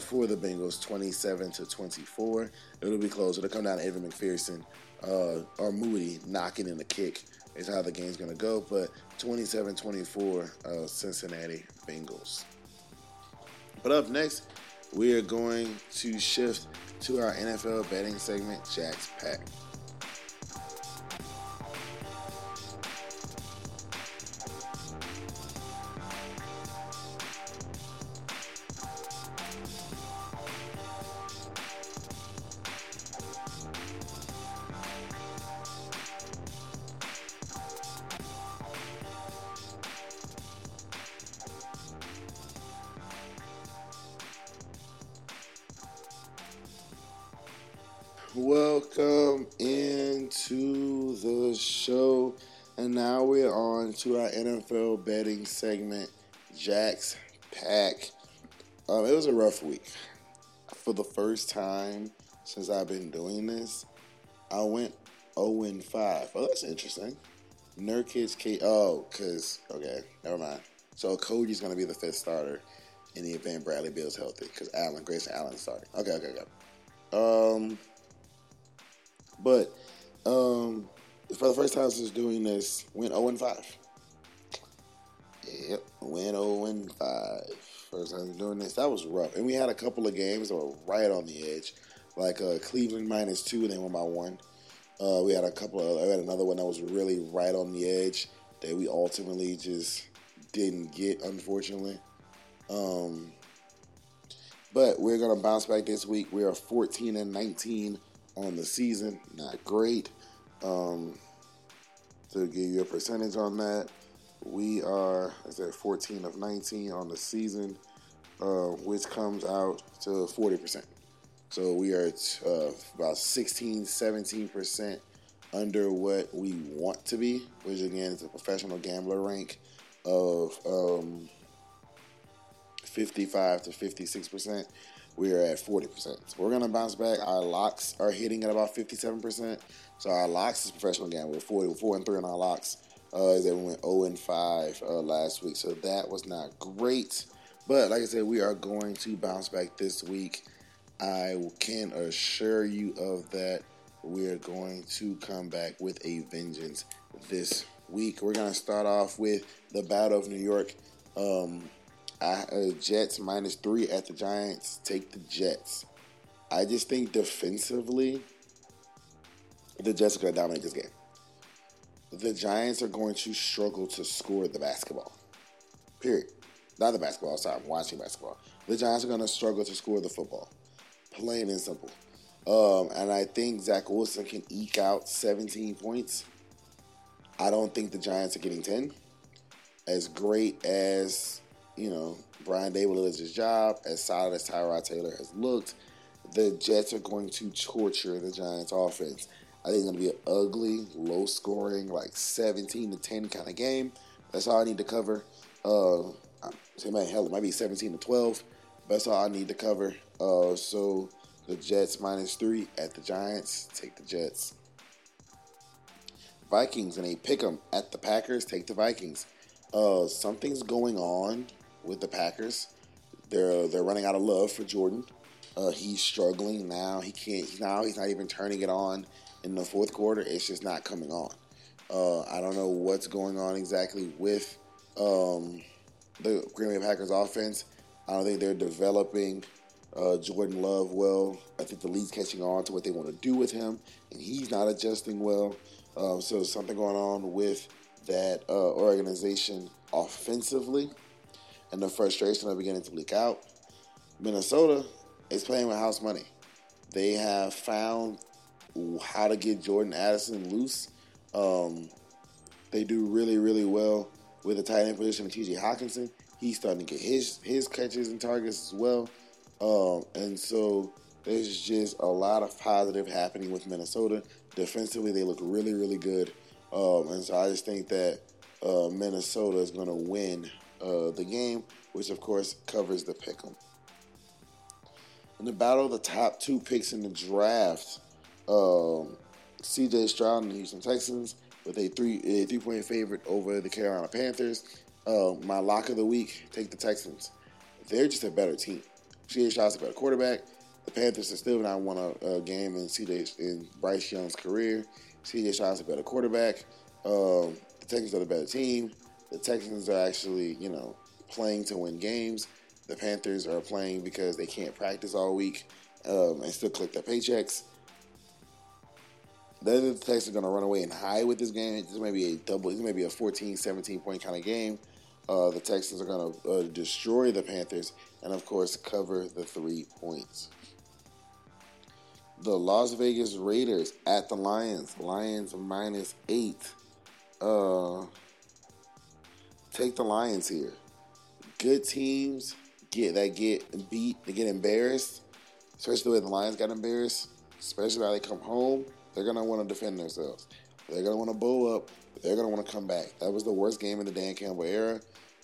for the Bengals, 27-24. It'll be close. It'll come down to Evan McPherson or Moody knocking in the kick is how the game's going to go, but 27-24 Cincinnati Bengals. But up next, we are going to shift to our NFL betting segment, Jack's Pack. Welcome into the show, and now we're on to our NFL betting segment, Jack's Pack. It was a rough week. For the first time since I've been doing this, I went 0-5. Oh, that's interesting. Nurkic, because, okay, never mind. So Cody's going to be the 5th starter. in the event Bradley Beal's healthy, because Grayson Allen's starting. Okay. But for the first time since doing this, went 0-5. Yep, went 0-5. First time doing this. That was rough. And we had a couple of games that were right on the edge, like Cleveland -2, and they won by 1. We had another one that was really right on the edge that we ultimately just didn't get, unfortunately. But we're going to bounce back this week. We are 14-19 on the season. Not great. To give you a percentage on that, we are, I said, 14 of 19 on the season, which comes out to 40%. So we are about 16-17% under what we want to be, which again is a professional gambler rank of 55 to 56%. We are at 40%. So we're going to bounce back. Our locks are hitting at about 57%. So our locks is professional gambler. 4-3 on our locks. They went 0-5 last week. So that was not great. But like I said, we are going to bounce back this week. I can assure you of that. We are going to come back with a vengeance this week. We're going to start off with the Battle of New York. Jets -3 at the Giants. Take the Jets. I just think defensively, the Jets are going to dominate this game. The Giants are going to struggle to score the basketball. Period. Not the basketball. Sorry, I'm watching basketball. The Giants are going to struggle to score the football. Plain and simple. And I think Zach Wilson can eke out 17 points. I don't think the Giants are getting 10. As great as, you know, Brian Daboll is his job, as solid as Tyrod Taylor has looked, the Jets are going to torture the Giants offense. I think it's going to be an ugly, low-scoring, like 17-10 kind of game. That's all I need to cover. It might be 17-12. That's all I need to cover. So the Jets -3 at the Giants. Take the Jets. Vikings in a pick'em at the Packers. Take the Vikings. Something's going on with the Packers. They're running out of love for Jordan. He's struggling now. He's not even turning it on in the fourth quarter. It's just not coming on. I don't know what's going on exactly with the Green Bay Packers offense. I don't think they're developing Jordan Love well. I think the league's catching on to what they want to do with him, and he's not adjusting well. So something going on with that organization offensively, and the frustration are beginning to leak out. Minnesota is playing with house money. They have found how to get Jordan Addison loose. They do really, really well with the tight end position of TJ Hawkinson. He's starting to get his catches and targets as well. And so there's just a lot of positive happening with Minnesota. Defensively, they look really, really good. And so I just think that Minnesota is going to win the game, which, of course, covers the pick'em. In the battle of the top 2 picks in the draft, C.J. Stroud and the Houston Texans with a 3-point favorite over the Carolina Panthers. My lock of the week, take the Texans. They're just a better team. C.J. Stroud's a better quarterback. The Panthers have still not won a game in Bryce Young's career. C.J. Stroud's a better quarterback. The Texans are the better team. The Texans are actually, playing to win games. The Panthers are playing because they can't practice all week and still collect their paychecks. The Texans are going to run away and hide with this game. This may be a 14, 17-point kind of game. The Texans are going to destroy the Panthers and, of course, cover the 3 points. The Las Vegas Raiders at the Lions. Lions -8. Take the Lions here. Good teams get beat. They get embarrassed, especially the way the Lions got embarrassed, especially how they come home. They're going to want to defend themselves. They're going to want to blow up. They're going to want to come back. That was the worst game in the Dan Campbell era.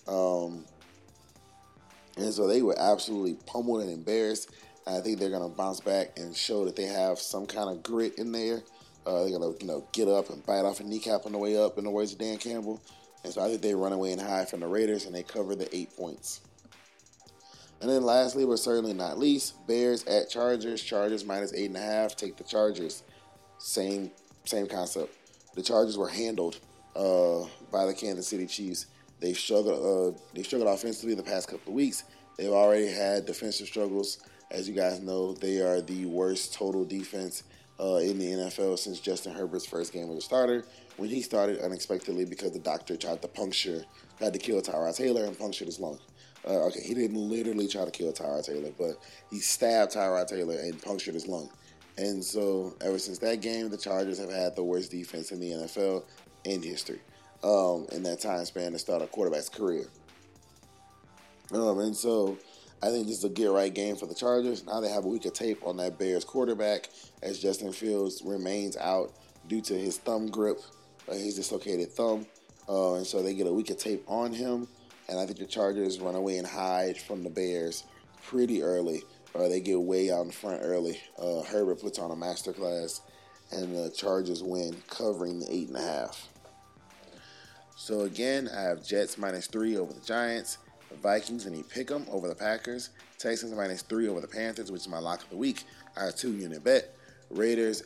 And so they were absolutely pummeled and embarrassed. I think they're going to bounce back and show that they have some kind of grit in there. They're going to, get up and bite off a kneecap on the way up in the words of Dan Campbell. And so I think they run away and hide from the Raiders, and they cover the 8 points. And then lastly, but certainly not least, Bears at Chargers. Chargers minus 8.5. Take the Chargers. Same concept. The Chargers were handled by the Kansas City Chiefs. They've struggled offensively the past couple of weeks. They've already had defensive struggles. As you guys know, they are the worst total defense in the NFL since Justin Herbert's first game as a starter, when he started unexpectedly because the doctor tried to kill Tyrod Taylor and punctured his lung. He didn't literally try to kill Tyrod Taylor, but he stabbed Tyrod Taylor and punctured his lung. And so ever since that game, the Chargers have had the worst defense in the NFL in history. In that time span to start a quarterback's career. And so I think this is a get-right game for the Chargers. Now they have a week of tape on that Bears quarterback as Justin Fields remains out due to his thumb grip, his dislocated thumb. And so they get a week of tape on him. And I think the Chargers run away and hide from the Bears pretty early, or they get way out in front early. Herbert puts on a masterclass, and the Chargers win, covering the 8.5. So again, I have Jets minus 3 over the Giants, the Vikings and a pick'em over the Packers, Texans minus 3 over the Panthers, which is my lock of the week. I have 2-unit bet. Raiders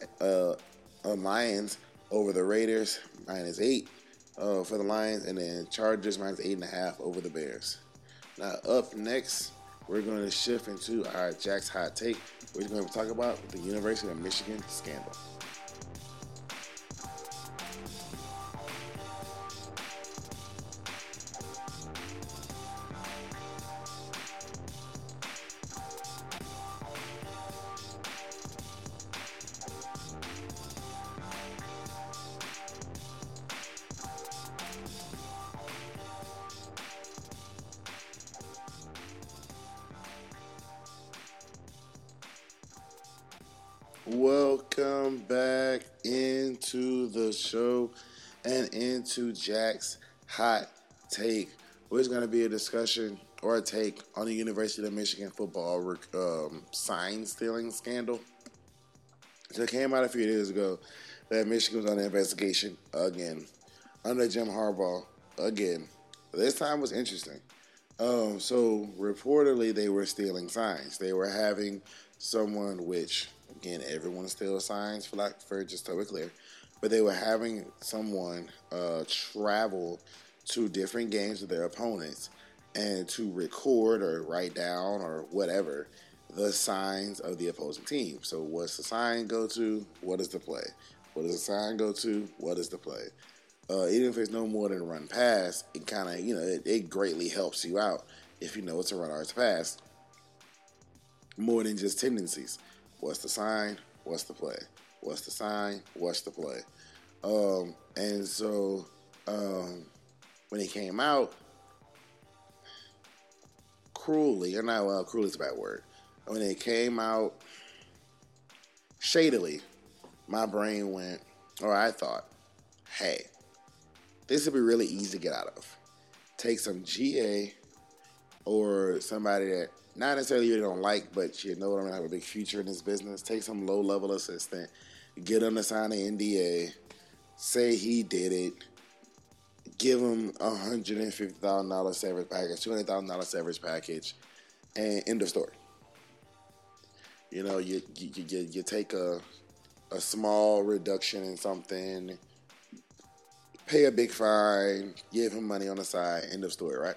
Lions over the Raiders minus 8 for the Lions, and then Chargers minus 8.5 over the Bears. Now up next, we're going to shift into our Jack's Hot Take. We're going to talk about the University of Michigan scandal. Welcome back into the show and into Jack's Hot Take. There's going to be a discussion or a take on the University of Michigan football sign stealing scandal. So it came out a few days ago that Michigan was under investigation again, under Jim Harbaugh again. This time was interesting. So reportedly they were stealing signs. They were having someone which... Again, everyone steals signs for just to be clear. But they were having someone travel to different games with their opponents and to record or write down or whatever the signs of the opposing team. So what's the sign go to? What is the play? What does the sign go to? What is the play? Even if it's no more than run pass, it kind of, it greatly helps you out if you know it's a run or it's a pass. More than just tendencies. What's the sign? What's the play? What's the sign? What's the play? And so when it came out, cruelly is a bad word. When it came out shadily, my brain went, or I thought, hey, this would be really easy to get out of. Take some GA or somebody that not necessarily you don't like, but you know what I mean, have a big future in this business. Take some low-level assistant, get him to sign an NDA, say he did it, give him $150,000 severance package, $200,000 severance package, and end of story. You know, you take a small reduction in something, pay a big fine, give him money on the side, end of story, right?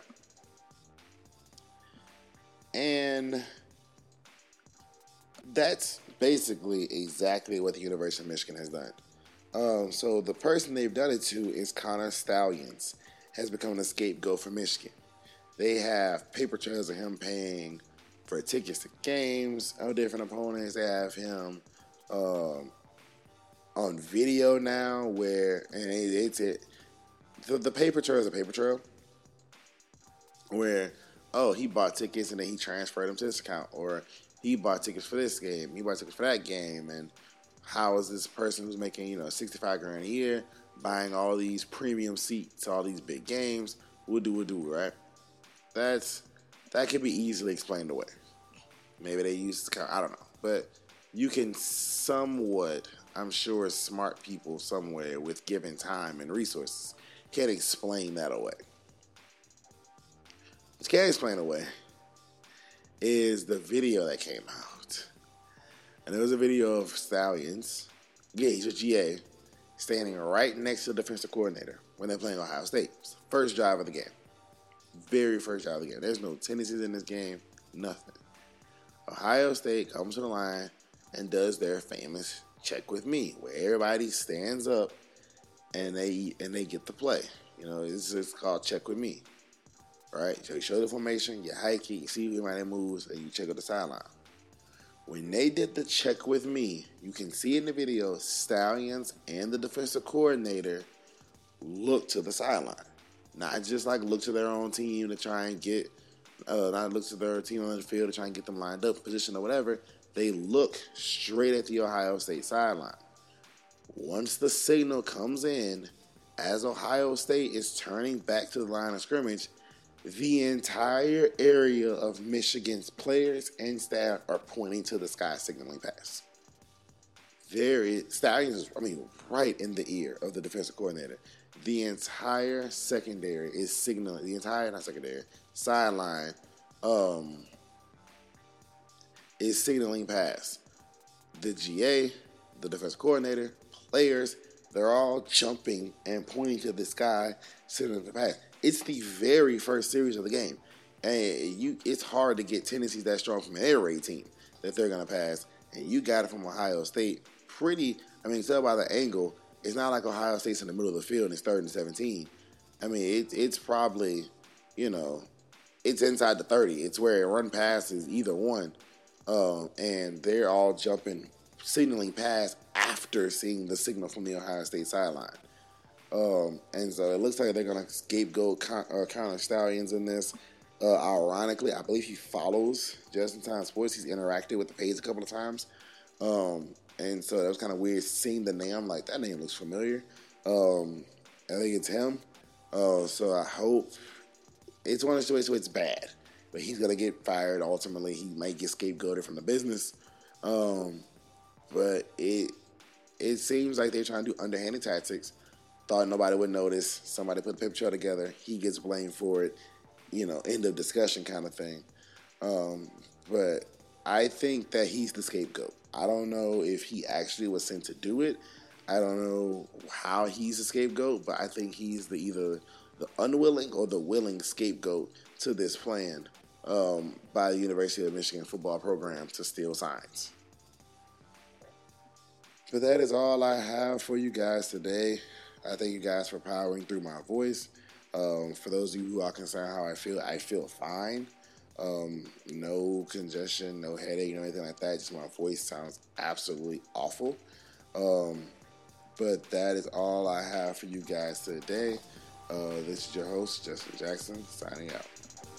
And that's basically exactly what the University of Michigan has done. So the person they've done it to is Connor Stallions, has become the scapegoat for Michigan. They have paper trails of him paying for tickets to games of different opponents. They have him on video now where, and it's the paper trail is a paper trail where, oh, he bought tickets and then he transferred them to this account, or he bought tickets for this game, he bought tickets for that game, and how is this person who's making, $65,000 a year buying all these premium seats, all these big games? We'll do, right? That could be easily explained away. Maybe they use this account, I don't know, but you can somewhat, I'm sure, smart people somewhere with given time and resources can explain that away. Can't explain away is the video that came out. And there was a video of Stallions, he's with GA, standing right next to the defensive coordinator when they're playing Ohio State. First drive of the game. Very first drive of the game. There's no tendencies in this game. Nothing. Ohio State comes to the line and does their famous check with me, where everybody stands up and they get the play. You know, it's called check with me, right? So you show the formation, you hike it, you see who might moves, and you check out the sideline. When they did the check with me, you can see in the video, Stallions and the defensive coordinator look to the sideline, not just like look to their own team to try and get. Not look to their team on the field to try and get them lined up, position or whatever. They look straight at the Ohio State sideline. Once the signal comes in, as Ohio State is turning back to the line of scrimmage, the entire area of Michigan's players and staff are pointing to the sky signaling pass. There is Stallions, right in the ear of the defensive coordinator. The entire secondary is signaling. The entire, not secondary, sideline is signaling pass. The GA, the defense coordinator, players, they're all jumping and pointing to the sky, signaling the pass. It's the very first series of the game. And it's hard to get tendencies that strong from an air raid team that they're going to pass. And you got it from Ohio State. Tell by the angle, it's not like Ohio State's in the middle of the field and it's 3rd and 17. It's probably, it's inside the 30. It's where a run pass is either one. And they're all jumping, signaling pass after seeing the signal from the Ohio State sideline. And so it looks like they're going to scapegoat counter Stallions in this. Ironically, I believe he follows Justin Time Sports. He's interacted with the page a couple of times. And so that was kind of weird seeing the name. I'm like, that name looks familiar. I think it's him. So I hope it's one of those situations where it's bad. But he's going to get fired ultimately. He might get scapegoated from the business. But it seems like they're trying to do underhanded tactics. Thought nobody would notice. Somebody put the paper trail together. He gets blamed for it. End of discussion kind of thing. But I think that he's the scapegoat. I don't know if he actually was sent to do it. I don't know how he's the scapegoat, but I think he's either the unwilling or the willing scapegoat to this plan by the University of Michigan football program to steal signs. But that is all I have for you guys today. I thank you guys for powering through my voice. For those of you who are concerned how I feel fine. No congestion, no headache, anything like that. Just my voice sounds absolutely awful. But that is all I have for you guys today. This is your host, Justin Jackson, signing out.